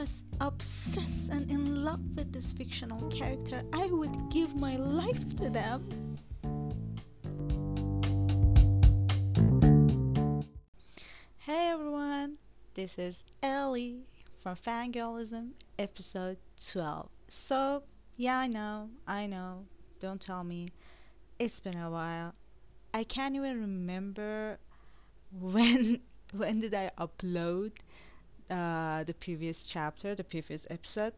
just obsessed and in love with this fictional character. I would give my life to them. Hey everyone, this is Ellie from Fangirlism, episode 12. So, yeah, I know, don't tell me, it's been a while. I can't even remember when did I upload the previous chapter, the previous episode.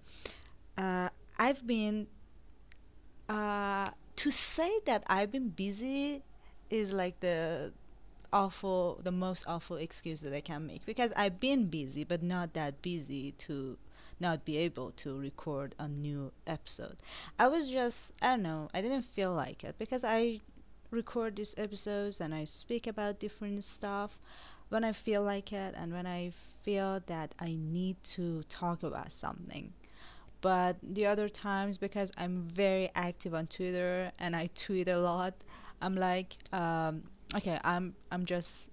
To say that I've been busy is like the most awful excuse that I can make, because I've been busy but not that busy to not be able to record a new episode. I didn't feel like it, because I record these episodes and I speak about different stuff when I feel like it and when I feel that I need to talk about something. But the other times, because I'm very active on Twitter and I tweet a lot, I'm like, okay, I'm just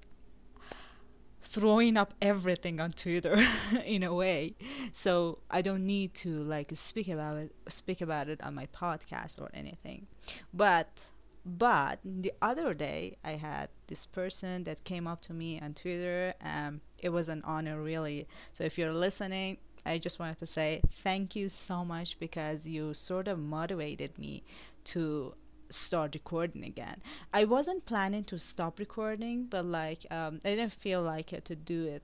throwing up everything on Twitter in a way, so I don't need to like speak about it on my podcast or anything. But the other day I had this person that came up to me on Twitter. It was an honor, really. So if you're listening, I just wanted to say thank you so much, because you sort of motivated me to start recording again. I wasn't planning to stop recording, but like I didn't feel like it to do it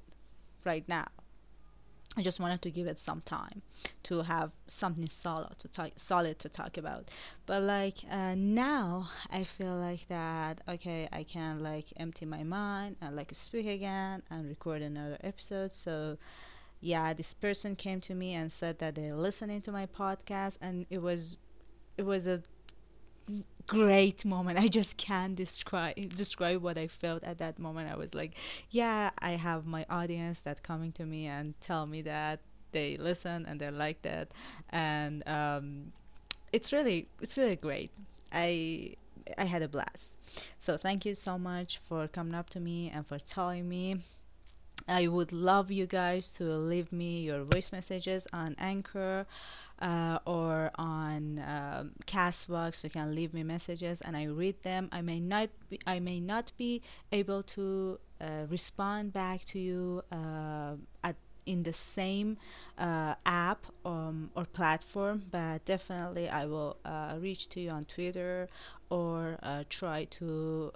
right now. I just wanted to give it some time to have something solid to talk about. But like now I feel like that, okay, I can like empty my mind and like speak again and record another episode. So yeah, this person came to me and said that they're listening to my podcast, and it was a great moment. I just can't describe what I felt at that moment. I was like, yeah, I have my audience that coming to me and tell me that they listen and they like that, and it's really great. I had a blast. So thank you so much for coming up to me and for telling me. I would love you guys to leave me your voice messages on Anchor or on CastBox. You can leave me messages and I read them. I may not be able to respond back to you in the same app or platform, but definitely I will reach to you on Twitter, or try to,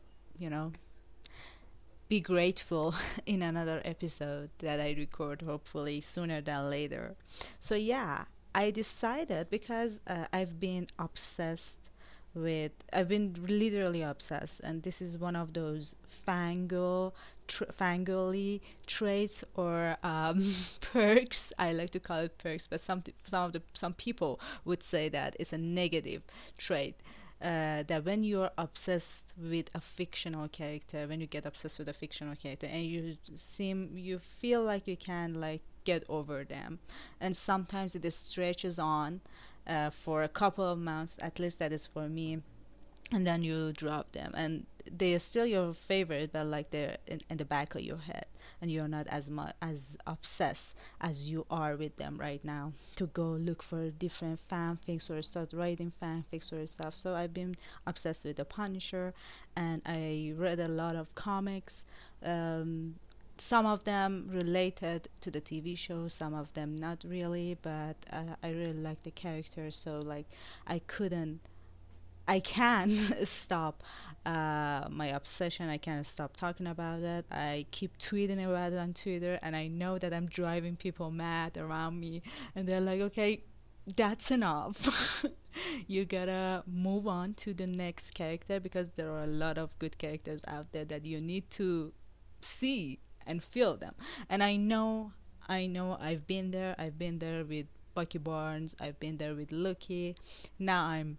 be grateful in another episode that I record, hopefully sooner than later. So yeah, I decided, because I've been literally obsessed, and this is one of those fangirly traits or perks. I like to call it perks, but some people would say that it's a negative trait. That when you're obsessed with a fictional character, when you get obsessed with a fictional character and you feel like you can like get over them, and sometimes it stretches on for a couple of months, at least that is for me, and then you drop them and they are still your favorite, but like they're in the back of your head and you're not as obsessed as you are with them right now to go look for different fanfics or start writing fanfics or stuff. So I've been obsessed with the Punisher and I read a lot of comics, some of them related to the TV show, some of them not really, but I really like the character, so like I can't stop my obsession. I can't stop talking about it. I keep tweeting about it on Twitter, and I know that I'm driving people mad around me, and they're like, okay, that's enough. You gotta move on to the next character, because there are a lot of good characters out there that you need to see and feel them. And I know I've been there with Bucky Barnes, I've been there with Lucky, now I'm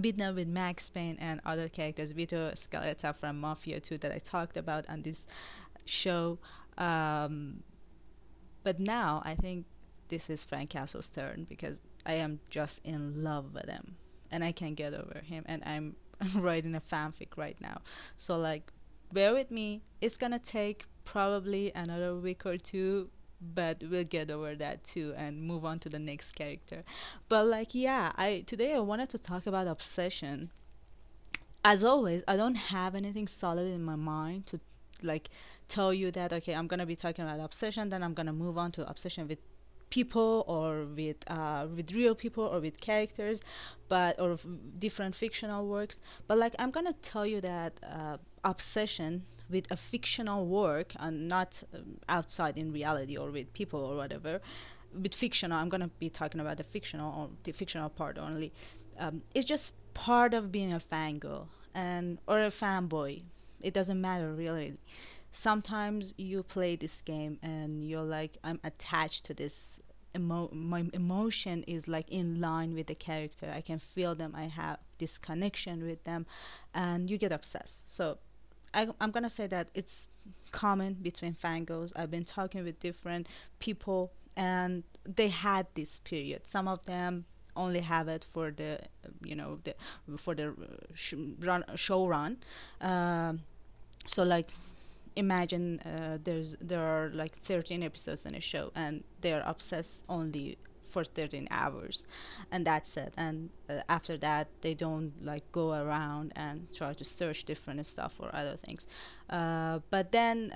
beaten with Max Payne and other characters, Vito Scaletta from Mafia 2 that I talked about on this show. But now I think this is Frank Castle's turn, because I am just in love with him and I can't get over him, and I'm writing a fanfic right now. So like, bear with me. It's gonna take probably another week or two but we'll get over that too and move on to the next character. But like, yeah, today I wanted to talk about obsession. As always, I don't have anything solid in my mind to like tell you that, okay, I'm going to be talking about obsession, then I'm going to move on to obsession with people or with real people or with characters, or different fictional works. But like, I'm going to tell you that obsession with a fictional work and not outside in reality or with people or whatever, with fictional, I'm going to be talking about the fictional part only. It's just part of being a fangirl or a fanboy. It doesn't matter really. Sometimes you play this game and you're like, I'm attached to this. My emotion is like in line with the character. I can feel them. I have this connection with them, and you get obsessed. So I'm going to say that it's common between fangirls. I've been talking with different people, and they had this period. Some of them only have it for the show run. So like, imagine there are like 13 episodes in a show, and they're obsessed only for 13 hours, and that's it. And after that, they don't like go around and try to search different stuff or other things. But then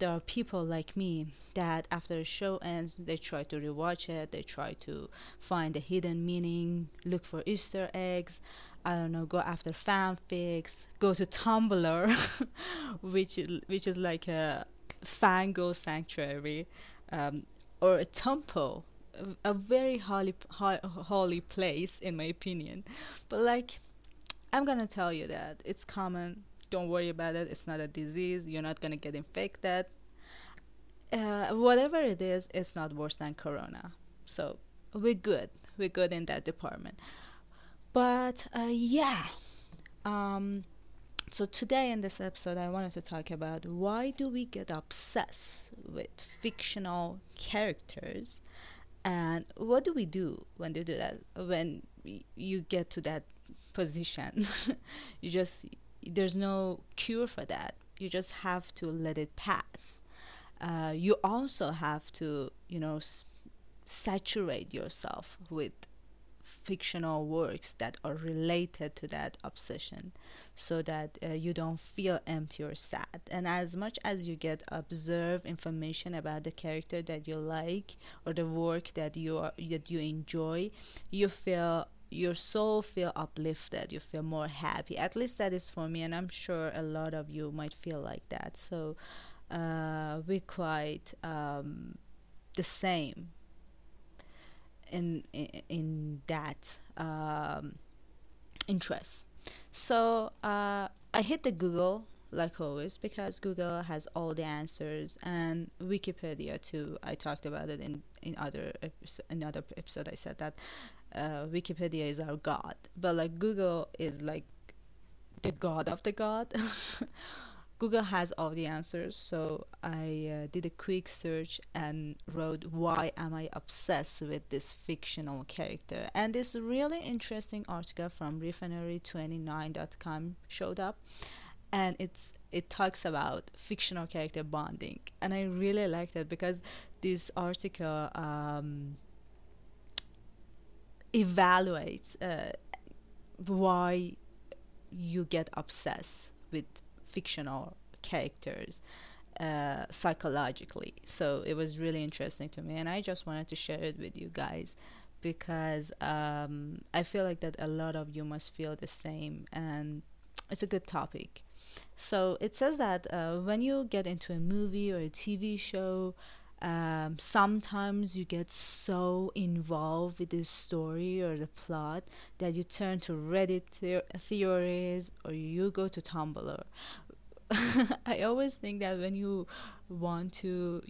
there are people like me that after a show ends, they try to rewatch it. They try to find a hidden meaning, look for Easter eggs. I don't know, go after fanfics, go to Tumblr, which is like a fangirl sanctuary, or a temple. A very holy place, in my opinion. But like, I'm gonna tell you that it's common. Don't worry about it. It's not a disease. You're not gonna get infected. Whatever it is, it's not worse than corona. So we're good. We're good in that department. But so today in this episode, I wanted to talk about why do we get obsessed with fictional characters. And what do we do when they do that? When you get to that position, there's no cure for that. You just have to let it pass. You also have to, saturate yourself with fictional works that are related to that obsession, so that you don't feel empty or sad. And as much as you get observe information about the character that you like or the work that you enjoy, your soul feel uplifted. You feel more happy. At least that is for me, and I'm sure a lot of you might feel like that. So we're quite the same in that interest. So I hit the Google like always, because Google has all the answers, and Wikipedia too. I talked about it in another episode. I said that Wikipedia is our god, but like Google is like the god of the god. Google has all the answers, so I did a quick search and wrote, why am I obsessed with this fictional character? And this really interesting article from refinery29.com showed up, and it talks about fictional character bonding. And I really liked it, because this article evaluates why you get obsessed with fictional characters psychologically. So it was really interesting to me, and I just wanted to share it with you guys, because I feel like that a lot of you must feel the same, and it's a good topic. So it says that when you get into a movie or a TV show, sometimes you get so involved with the story or the plot that you turn to Reddit theories, or you go to Tumblr. I always think that when you want to,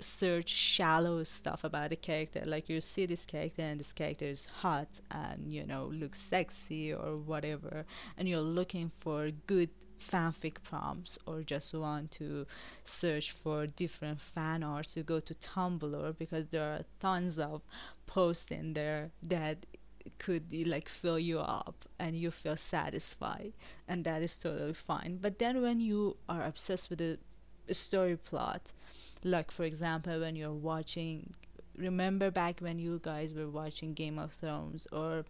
search shallow stuff about a character, like you see this character and this character is hot and, looks sexy or whatever, and you're looking for good fanfic prompts, or just want to search for different fan arts, you go to Tumblr, because there are tons of posts in there that could fill you up and you feel satisfied, and that is totally fine. But then when you are obsessed with a story plot. Like, for example, when you're watching, remember back when you guys were watching Game of Thrones, or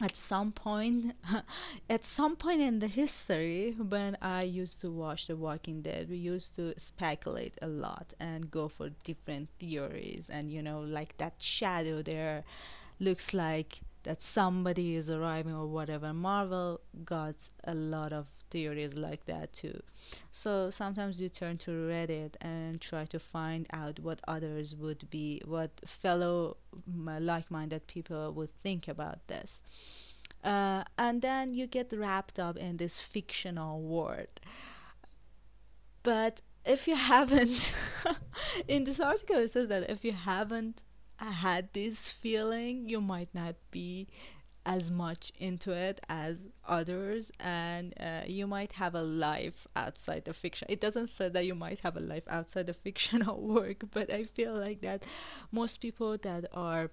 at some point in the history when I used to watch The Walking Dead, we used to speculate a lot and go for different theories, and you know, like that shadow there looks like that somebody is arriving or whatever. Marvel got a lot of theories like that too. So sometimes you turn to Reddit and try to find out what others would be, what fellow like-minded people would think about this. And then you get wrapped up in this fictional world. But if you haven't, in this article it says that if you haven't had this feeling, you might not be as much into it as others, and you might have a life outside the fiction. It doesn't say that you might have a life outside the fictional work, but I feel like that most people that are,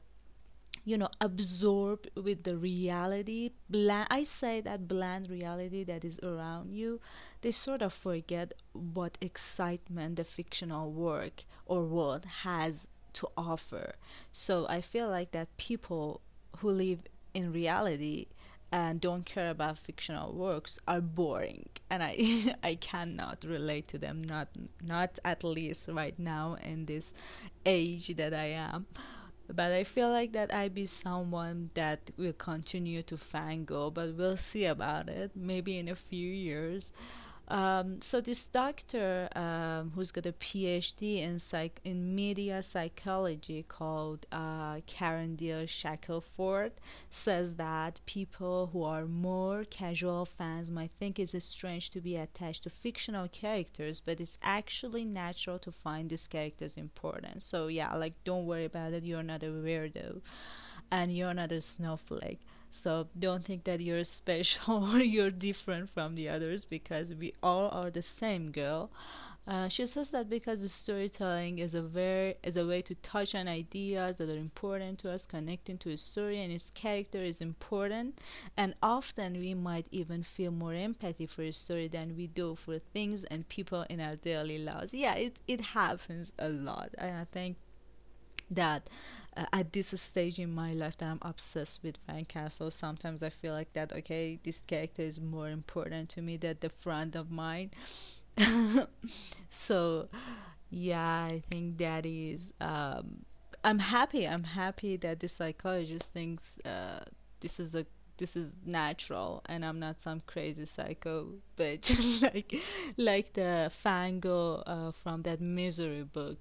you know, absorbed with the reality, I say that bland reality that is around you, they sort of forget what excitement the fictional work or world has to offer. So I feel like that people who live in reality and don't care about fictional works are boring, and I cannot relate to them, not at least right now in this age that I am. But I feel like that I'd be someone that will continue to fangirl, but we'll see about it, maybe in a few years. So this doctor who's got a PhD in media psychology called Karen Deal Shackleford says that people who are more casual fans might think it's strange to be attached to fictional characters, but it's actually natural to find these characters important. So yeah, like, don't worry about it, you're not a weirdo and you're not a snowflake. So don't think that you're special or you're different from the others, because we all are the same girl. She says that because the storytelling is a way to touch on ideas that are important to us, connecting to a story and its character is important, and often we might even feel more empathy for a story than we do for things and people in our daily lives. Yeah, it happens a lot, and I think that at this stage in my life that I'm obsessed with Frank Castle, sometimes I feel like that, okay, this character is more important to me than the friend of mine. So yeah, I think that is I'm happy that the psychologist thinks this is natural and I'm not some crazy psycho bitch like the fangirl from that Misery book,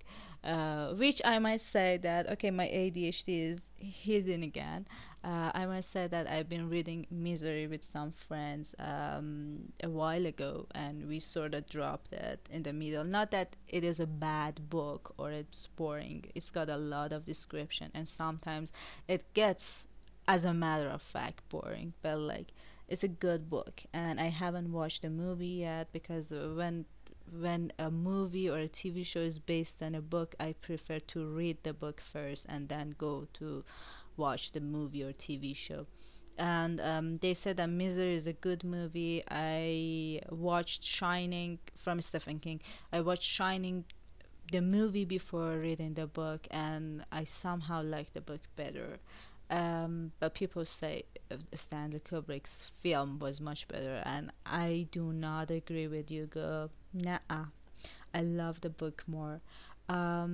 which I might say that, okay, my ADHD is hidden again. I might say that I've been reading Misery with some friends a while ago, and we sort of dropped it in the middle. Not that it is a bad book or it's boring, it's got a lot of description and sometimes it gets, as a matter of fact, boring, but like, it's a good book. And I haven't watched a movie yet, because when a movie or a TV show is based on a book, I prefer to read the book first and then go to watch the movie or TV show. And they said that Misery is a good movie. I watched Shining from Stephen King. I watched Shining the movie before reading the book, and I somehow liked the book better. But people say Stanley Kubrick's film was much better, and I do not agree with you, girl. Nah, I love the book more. Yeah,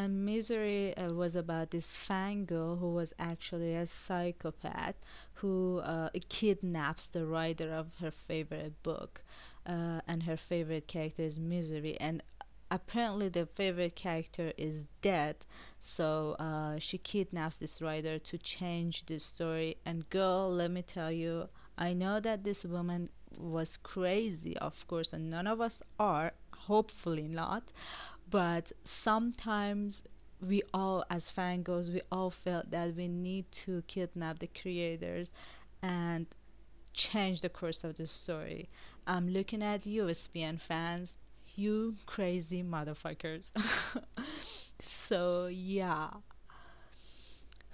and Misery was about this fangirl who was actually a psychopath who kidnaps the writer of her favorite book, and her favorite character is Misery, and apparently the favorite character is dead, so she kidnaps this writer to change the story. And girl, let me tell you, I know that this woman was crazy, of course, and none of us are, hopefully not, but sometimes we all, as fangirls, we all felt that we need to kidnap the creators and change the course of the story. I'm looking at you, ESPN fans. You crazy motherfuckers. So yeah,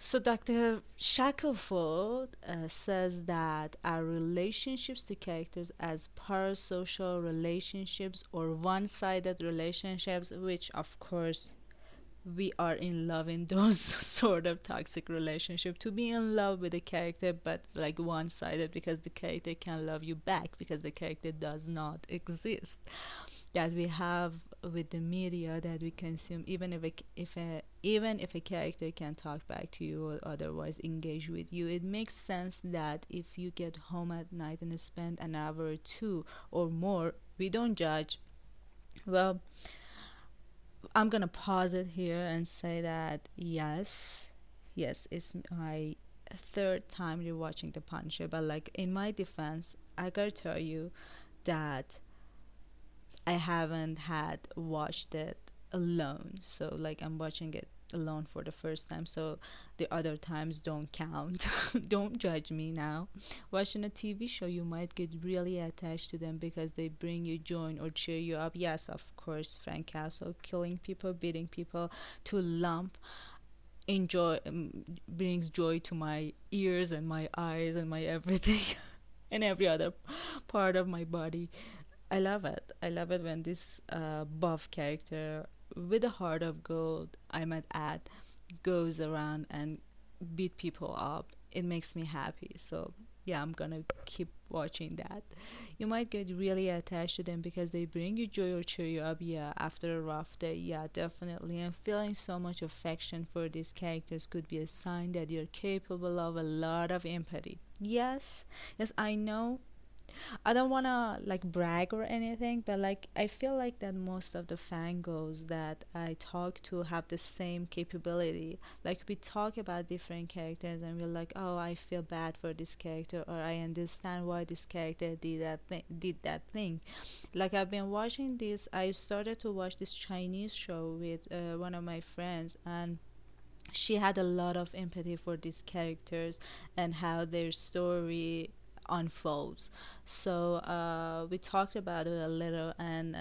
So Dr. Shackleford says that our relationships to characters as parasocial relationships or one-sided relationships, which of course we are in love in those sort of toxic relationship, to be in love with a character but like one-sided because the character can love you back because the character does not exist, that we have with the media that we consume, even if a character can talk back to you or otherwise engage with you. It makes sense that if you get home at night and spend an hour or two or more, we don't judge. Well, I'm gonna pause it here and say that yes, it's my third time rewatching The Punisher, but like, in my defense, I gotta tell you that I haven't had watched it alone, so like I'm watching it alone for the first time, so the other times don't count. Don't judge me now. Watching a TV show, you might get really attached to them because they bring you joy or cheer you up. Yes, of course, Frank Castle killing people, beating people to lump brings joy to my ears and my eyes and my everything and every other part of my body. I love it when this buff character with a heart of gold, I might add, goes around and beat people up. It makes me happy. So yeah, I'm gonna keep watching that. You might get really attached to them because they bring you joy or cheer you up, yeah, after a rough day, yeah, definitely. And feeling so much affection for these characters could be a sign that you're capable of a lot of empathy. Yes, I know. I don't want to like brag or anything, but like I feel like that most of the fangirls that I talk to have the same capability. Like, we talk about different characters and we're like, oh, I feel bad for this character, or I understand why this character did that thing. Like, I've been watching this. I started to watch this Chinese show with one of my friends, and she had a lot of empathy for these characters and how their story unfolds. So we talked about it a little, and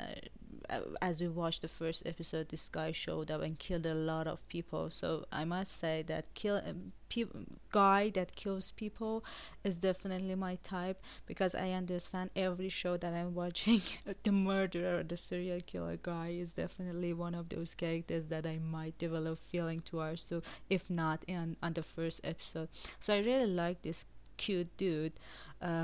as we watched the first episode, this guy showed up and killed a lot of people. So I must say that guy that kills people is definitely my type, because I understand every show that I'm watching, the murderer, the serial killer guy is definitely one of those characters that I might develop feeling towards, so if not on the first episode. So I really like this cute dude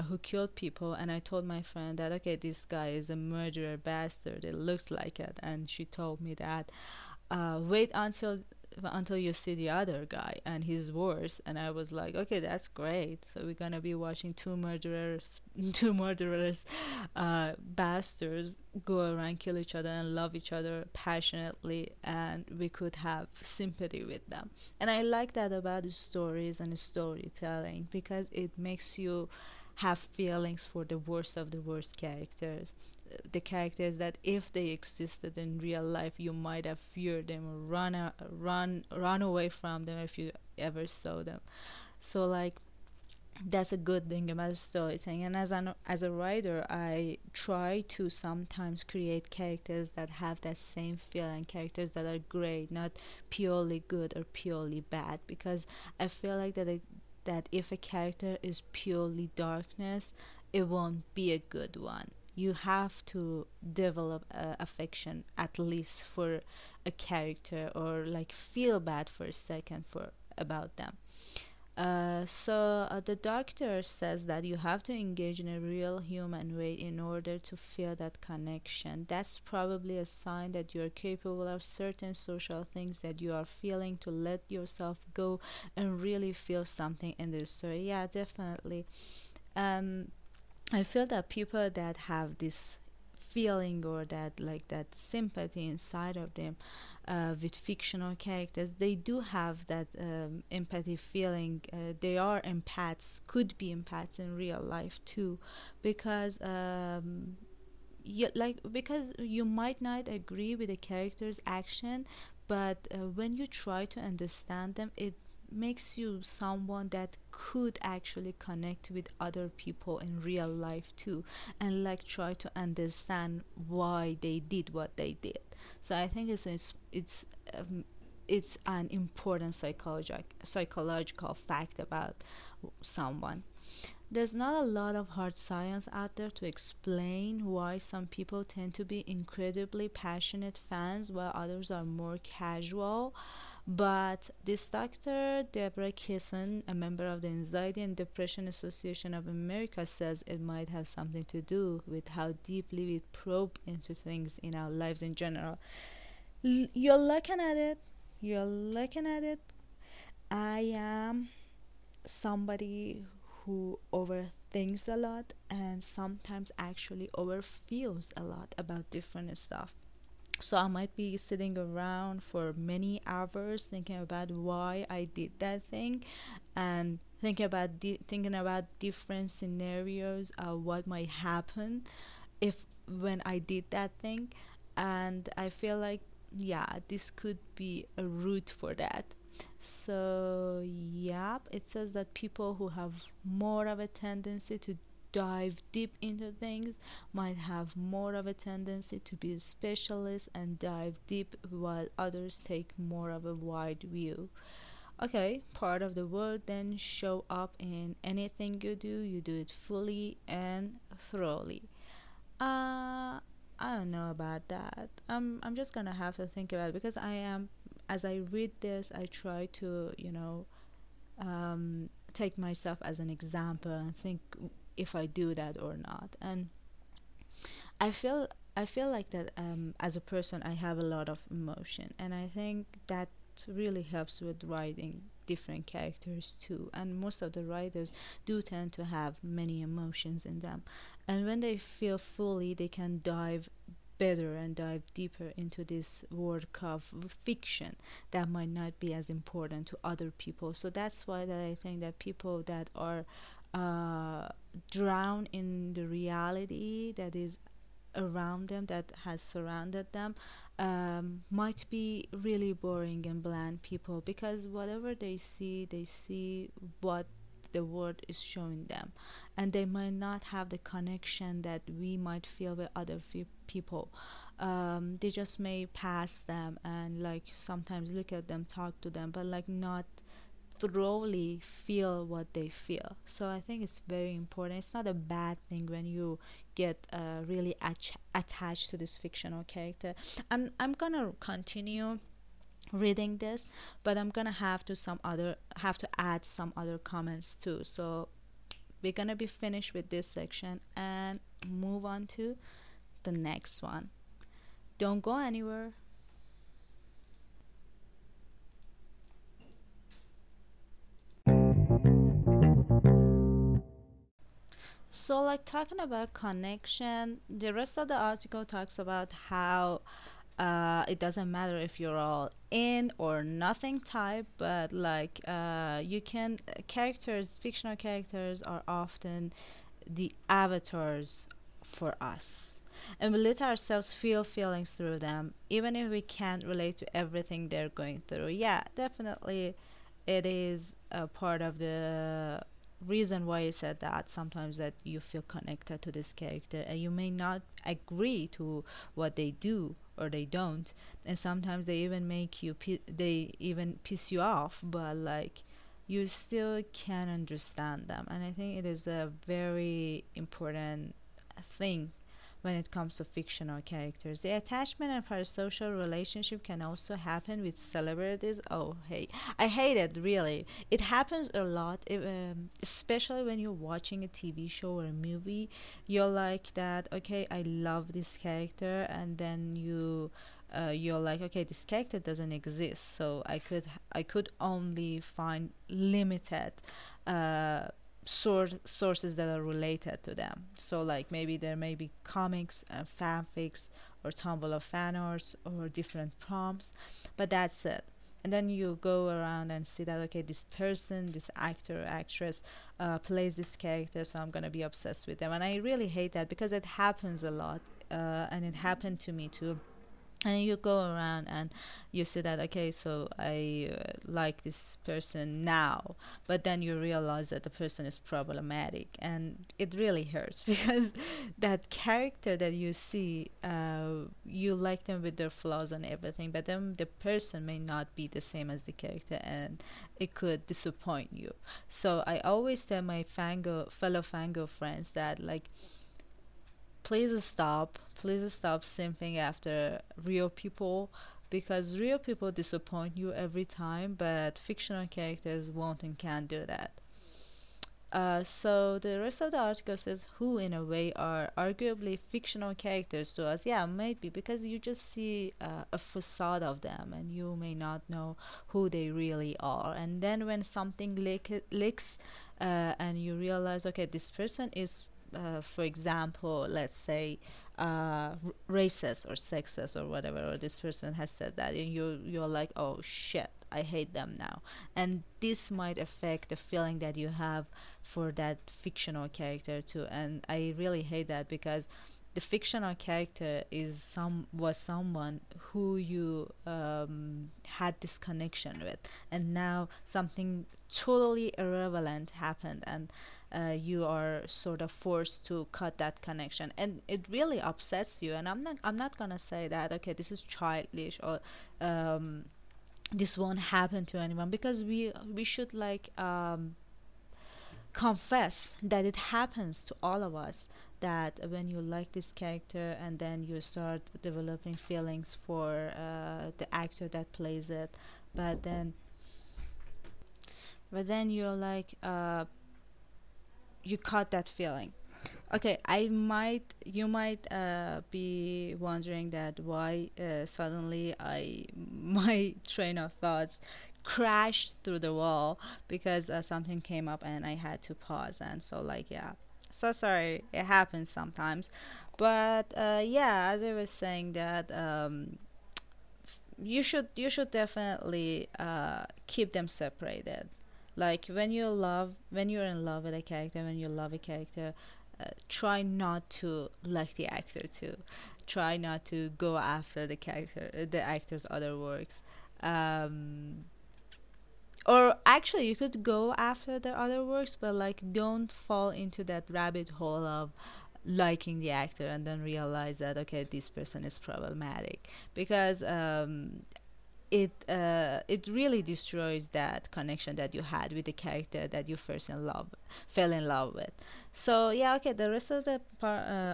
who killed people, and I told my friend that, okay, this guy is a murderer bastard, it looks like it. And she told me that wait until you see the other guy, and he's worse. And I was like, okay, that's great, so we're gonna be watching two murderers bastards go around, kill each other and love each other passionately, and we could have sympathy with them. And I like that about the stories and the storytelling, because it makes you have feelings for the worst of the worst characters, the characters that if they existed in real life, you might have feared them or run away from them if you ever saw them. So like, that's a good thing about storytelling. And as a writer, I try to sometimes create characters that have that same feeling, characters that are great, not purely good or purely bad, because I feel like that if a character is purely darkness, it won't be a good one. You have to develop affection at least for a character, or like feel bad for a second about them. So the doctor says that you have to engage in a real human way in order to feel that connection. That's probably a sign that you are capable of certain social things that you are feeling, to let yourself go and really feel something in the story. Yeah, definitely. I feel that people that have this feeling or that sympathy inside of them with fictional characters, they do have that empathy feeling. They are empaths, could be empaths in real life too, because because you might not agree with a character's action, but when you try to understand them, it makes you someone that could actually connect with other people in real life too, and like try to understand why they did what they did. So I think it's it's an important psychological fact about someone. There's not a lot of hard science out there to explain why some people tend to be incredibly passionate fans while others are more casual, but this doctor, Deborah Kissen, a member of the Anxiety and Depression Association of America, says it might have something to do with how deeply we probe into things in our lives in general. You're looking at it. I am somebody who overthinks a lot and sometimes actually overfeels a lot about different stuff. So I might be sitting around for many hours thinking about why I did that thing and thinking about different scenarios of what might happen when I did that thing. And I feel like, yeah, this could be a root for that. So, yep, it says that people who have more of a tendency to dive deep into things might have more of a tendency to be specialists and dive deep, while others take more of a wide view. Okay, part of the word then, show up in anything you do it fully and thoroughly. I don't know about that. I'm just gonna have to think about it, because I am, as I read this, I try to, take myself as an example and think if I do that or not. And I feel like that as a person, I have a lot of emotion, and I think that really helps with writing different characters too. And most of the writers do tend to have many emotions in them, and when they feel fully, they can dive better and dive deeper into this work of fiction that might not be as important to other people. So that's why that I think that people that are drowned in the reality that is around them, that has surrounded them, might be really boring and bland people, because whatever they see what the world is showing them, and they might not have the connection that we might feel with other people. They just may pass them and like sometimes look at them, talk to them, but like not thoroughly feel what they feel. So I think it's very important. It's not a bad thing when you get really attached to this fictional character. I'm gonna continue reading this, but I'm gonna have to add some other comments too. So we're gonna be finished with this section and move on to the next one. Don't go anywhere. So, like, talking about connection, the rest of the article talks about how it doesn't matter if you're all in or nothing type, but like fictional characters are often the avatars for us, and we let ourselves feel feelings through them, even if we can't relate to everything they're going through. Yeah, definitely, it is a part of the reason why I said that sometimes that you feel connected to this character, and you may not agree to what they do or they don't, and sometimes they even piss you off, but like you still can understand them. And I think it is a very important thing when it comes to fictional characters. The attachment and parasocial relationship can also happen with celebrities. Oh, hey, I hate it, really. It happens a lot, especially when you're watching a TV show or a movie. You're like that, okay, I love this character, and then you're like, okay, this character doesn't exist, so I could only find limited sources that are related to them. So like maybe there may be comics and fanfics or Tumblr fan arts or different prompts, but that's it. And then you go around and see that, okay, this person, this actor or actress plays this character, so I'm gonna be obsessed with them. And I really hate that, because it happens a lot, and it happened to me too. And you go around and you see that, okay, so I like this person now, but then you realize that the person is problematic, and it really hurts because that character that you see, you like them with their flaws and everything, but then the person may not be the same as the character, and it could disappoint you. So I always tell my fellow fangirl friends that, like, please stop simping after real people, because real people disappoint you every time, but fictional characters won't and can't do that. So the rest of the article says, who in a way are arguably fictional characters to us. Yeah, maybe, because you just see a facade of them and you may not know who they really are. And then when something leaks and you realize, okay, this person is, for example, let's say racist or sexist or whatever, or this person has said that, and you're like, oh shit, I hate them now. And this might affect the feeling that you have for that fictional character too. And I really hate that, because the fictional character is someone who you had this connection with, and now something totally irrelevant happened, and you are sort of forced to cut that connection, and it really upsets you. And I'm not gonna say that, okay, this is childish, or this won't happen to anyone, because we should, like, confess that it happens to all of us, that when you like this character and then you start developing feelings for the actor that plays it, but then you're like, you caught that feeling. Okay, you might be wondering that why suddenly my train of thoughts crashed through the wall, because something came up and I had to pause. And so, like, yeah, so sorry, it happens sometimes. But yeah, as I was saying that, you should definitely keep them separated. Like, when you're in love with a character, try not to like the actor too. Try not to go after the actor's other works. Or actually, you could go after the other works, but, like, don't fall into that rabbit hole of liking the actor and then realize that, okay, this person is problematic, because it really destroys that connection that you had with the character that you first fell in love with. So yeah, okay, the rest of the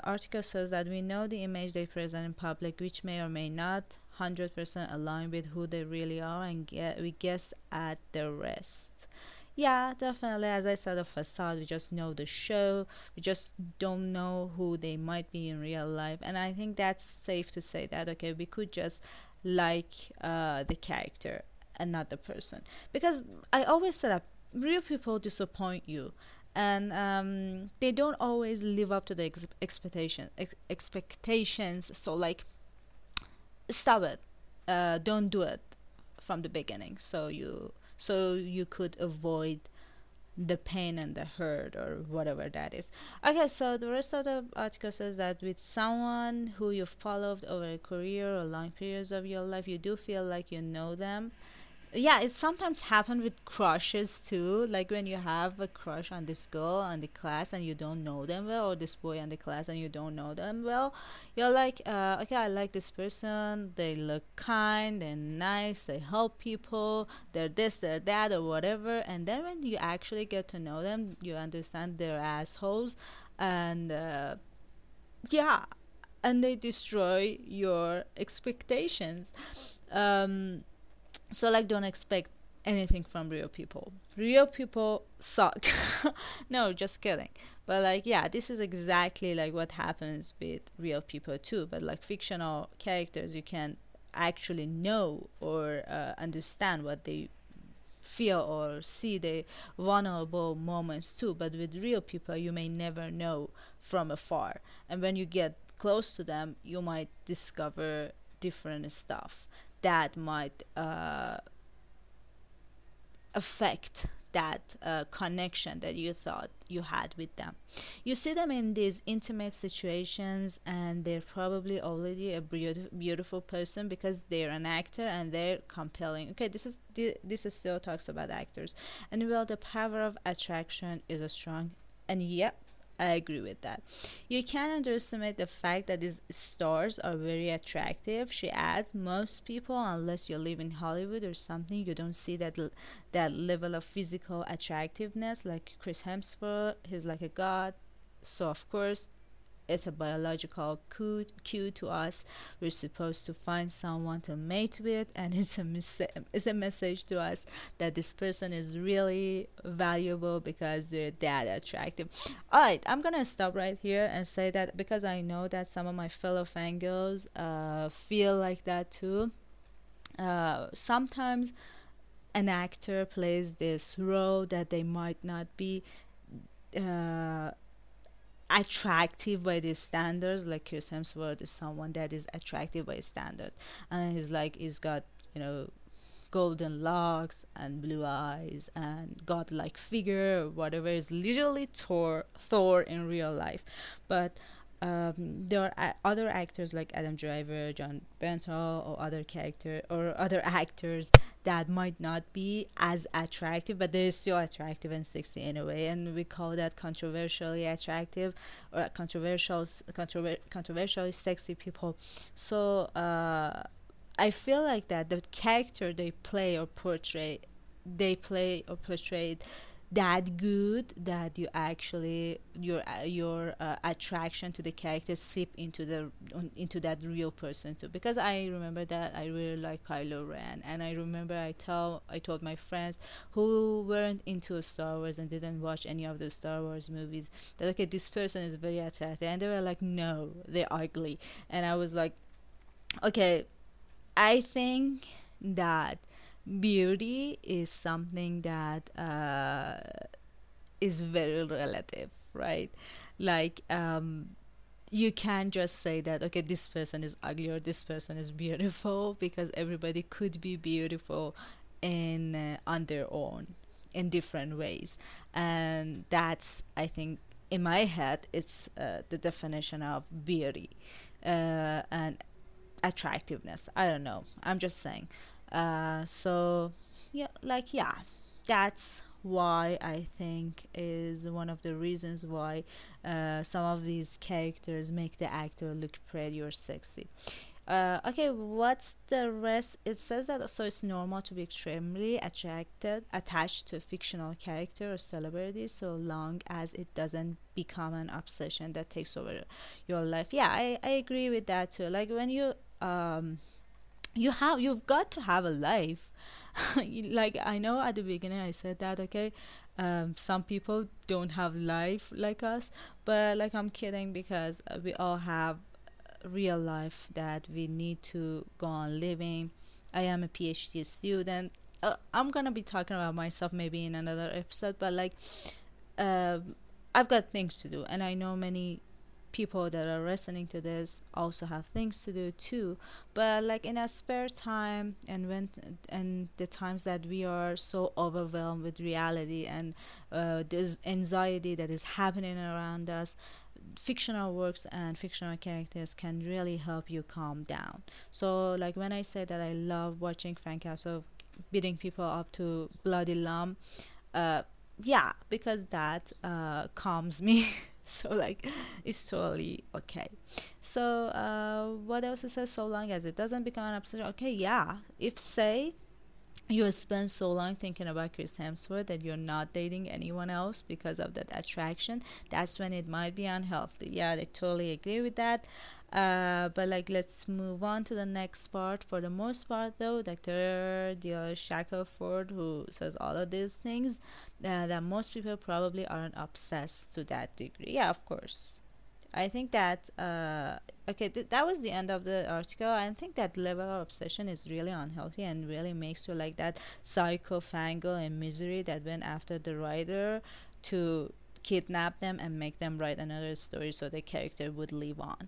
article says that we know the image they present in public, which may or may not 100% align with who they really are, and we guess at the rest. Yeah, definitely, as I said, a facade. We just know the show, we just don't know who they might be in real life. And I think that's safe to say that, okay, we could just like the character and not the person, because I always said that real people disappoint you, and they don't always live up to the expectations. So, like, stop it, don't do it from the beginning, so you could avoid the pain and the hurt or whatever that is. Okay, so the rest of the article says that with someone who you've followed over a career or long periods of your life, you do feel like you know them. Yeah, it sometimes happens with crushes too, like when you have a crush on this girl on the class and you don't know them well, or this boy on the class and you don't know them well. You're like, okay, I like this person, they look kind and nice, they help people, they're this, they're that, or whatever. And then when you actually get to know them, you understand they're assholes, and yeah, and they destroy your expectations. So, like, don't expect anything from real people. Real people suck. No, just kidding. But, like, yeah, this is exactly, like, what happens with real people too. But, like, fictional characters, you can actually know or understand what they feel or see their vulnerable moments too. But with real people, you may never know from afar. And when you get close to them, you might discover different stuff that might affect that connection that you thought you had with them. You see them in these intimate situations, and they're probably already a beautiful person because they're an actor and they're compelling. Okay, this is still talks about actors. And well, the power of attraction is a strong, and yeah, I agree with that. You can't underestimate the fact that these stars are very attractive. She adds, most people, unless you live in Hollywood or something, you don't see that level of physical attractiveness. Like Chris Hemsworth, he's like a god. So of course, it's a biological cue to us. We're supposed to find someone to mate with, and it's a message to us that this person is really valuable because they're that attractive. All right, I'm gonna stop right here and say that because I know that some of my fellow fangirls feel like that too. Sometimes an actor plays this role that they might not be attractive by these standards. Like Chris Hemsworth is someone that is attractive by standard, and he's got, you know, golden locks and blue eyes and godlike figure, whatever. Is literally Thor in real life. But there are other actors like Adam Driver, John Bento, or other actors that might not be as attractive, but they're still attractive and sexy anyway, and we call that controversially attractive or controversially sexy people. So I feel like that the character they play or portray that good that you actually your attraction to the character seep into that real person too. Because I remember that I really like Kylo Ren, and I remember I told my friends who weren't into Star Wars and didn't watch any of the Star Wars movies that, okay, this person is very attractive, and they were like, no, they're ugly. And I was like, okay, I think that beauty is something that is very relative, right? Like, you can't just say that, okay, this person is ugly or this person is beautiful, because everybody could be beautiful on their own in different ways. And that's, I think, in my head, it's the definition of beauty and attractiveness. I don't know, I'm just saying. So yeah, that's why I think is one of the reasons why some of these characters make the actor look pretty or sexy. Okay, what's the rest? It says that so it's normal to be extremely attached to a fictional character or celebrity, so long as it doesn't become an obsession that takes over your life. Yeah, I agree with that too. Like, when you you've got to have a life. Like, I know at the beginning I said that, okay, some people don't have life like us, but like, I'm kidding, because we all have real life that we need to go on living. I am a PhD student. I'm gonna be talking about myself maybe in another episode, but like, I've got things to do, and I know many people that are listening to this also have things to do too. But like, in our spare time, and the times that we are so overwhelmed with reality and this anxiety that is happening around us, fictional works and fictional characters can really help you calm down. So like, when I say that I love watching Frank Castle beating people up to bloody lump, yeah, because that calms me. So like, it's totally okay. So what else it says? So long as it doesn't become an obsession. Okay, yeah, if say you spend so long thinking about Chris Hemsworth that you're not dating anyone else because of that attraction, that's when it might be unhealthy. Yeah, I totally agree with that. But like, let's move on to the next part. For the most part though, Dr. Deal Shackleford, who says all of these things, that most people probably aren't obsessed to that degree. Yeah, of course. I think that okay, that was the end of the article. I think that level of obsession is really unhealthy and really makes you like that psycho fangirl in Misery that went after the writer to kidnap them and make them write another story so the character would live on.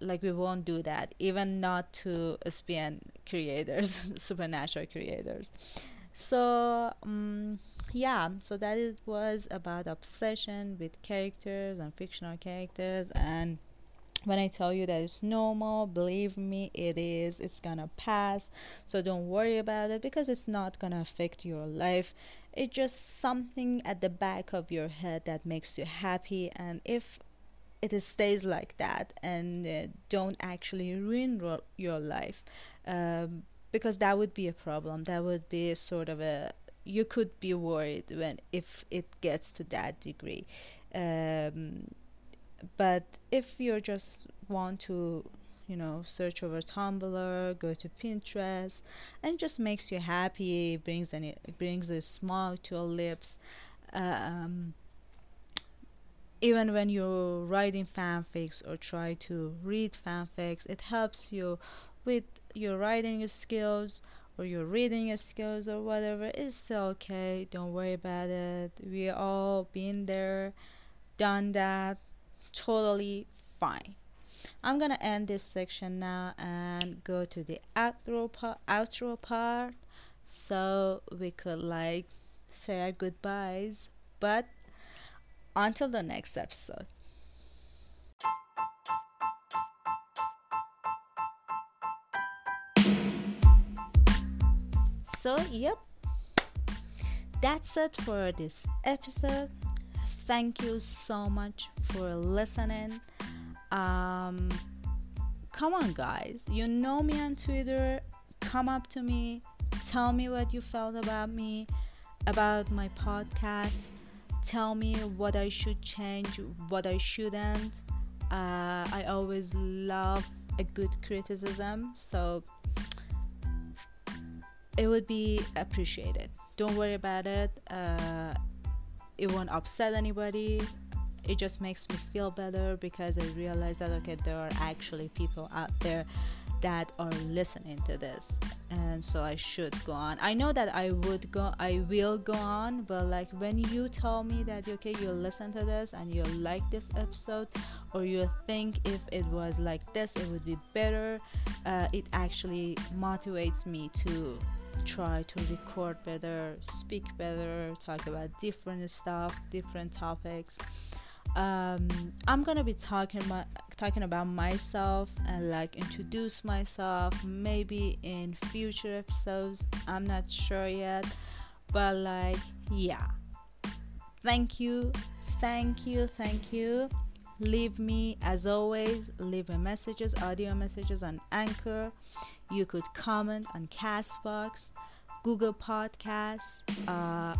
Like, we won't do that, even not to SPN creators, supernatural creators. So so that it was about obsession with characters and fictional characters. And when I tell you that it's normal, believe me, it is. It's gonna pass, so don't worry about it, because it's not gonna affect your life. It's just something at the back of your head that makes you happy, and if it stays like that and don't actually ruin your life, because that would be a problem. That would be sort of a, you could be worried if it gets to that degree. But if you just want to, search over Tumblr, go to Pinterest, and it just makes you happy, brings a smile to your lips. Even when you're writing fanfics or try to read fanfics, it helps you with your writing skills or your reading skills or whatever. It's still okay. Don't worry about it. We all been there, done that. Totally fine. I'm gonna end this section now and go to the outro part, so we could say our goodbyes. But until the next episode. So that's it for this episode. Thank you so much for listening. Come on, guys. You know me on Twitter. Come up to me. Tell me what you felt about me, about my podcast. Tell me what I should change, what I shouldn't. I always love a good criticism, so it would be appreciated. Don't worry about it. It won't upset anybody. It just makes me feel better, because I realize that there are actually people out there that are listening to this, and so I should go on. I know that I will go on, but when you tell me that you listen to this and you like this episode, or you think if it was like this it would be better, it actually motivates me to try to record better, speak better, talk about different stuff, different topics. I'm gonna be talking about myself and introduce myself, maybe in future episodes. I'm not sure yet, but thank you. Leave me, as always, audio messages on Anchor. You could comment on CastBox, Google Podcasts,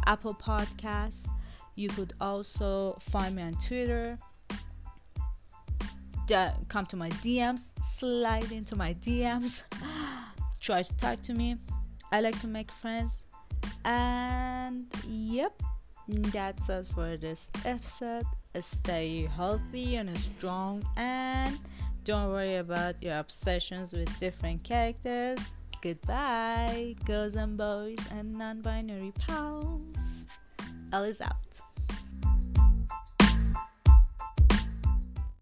Apple Podcasts. You could also find me on Twitter. Come to my DMs, slide into my DMs. Try to talk to me. I like to make friends. And that's it for this episode. Stay healthy and strong, and don't worry about your obsessions with different characters. Goodbye, girls and boys and non-binary pals. Elle is out.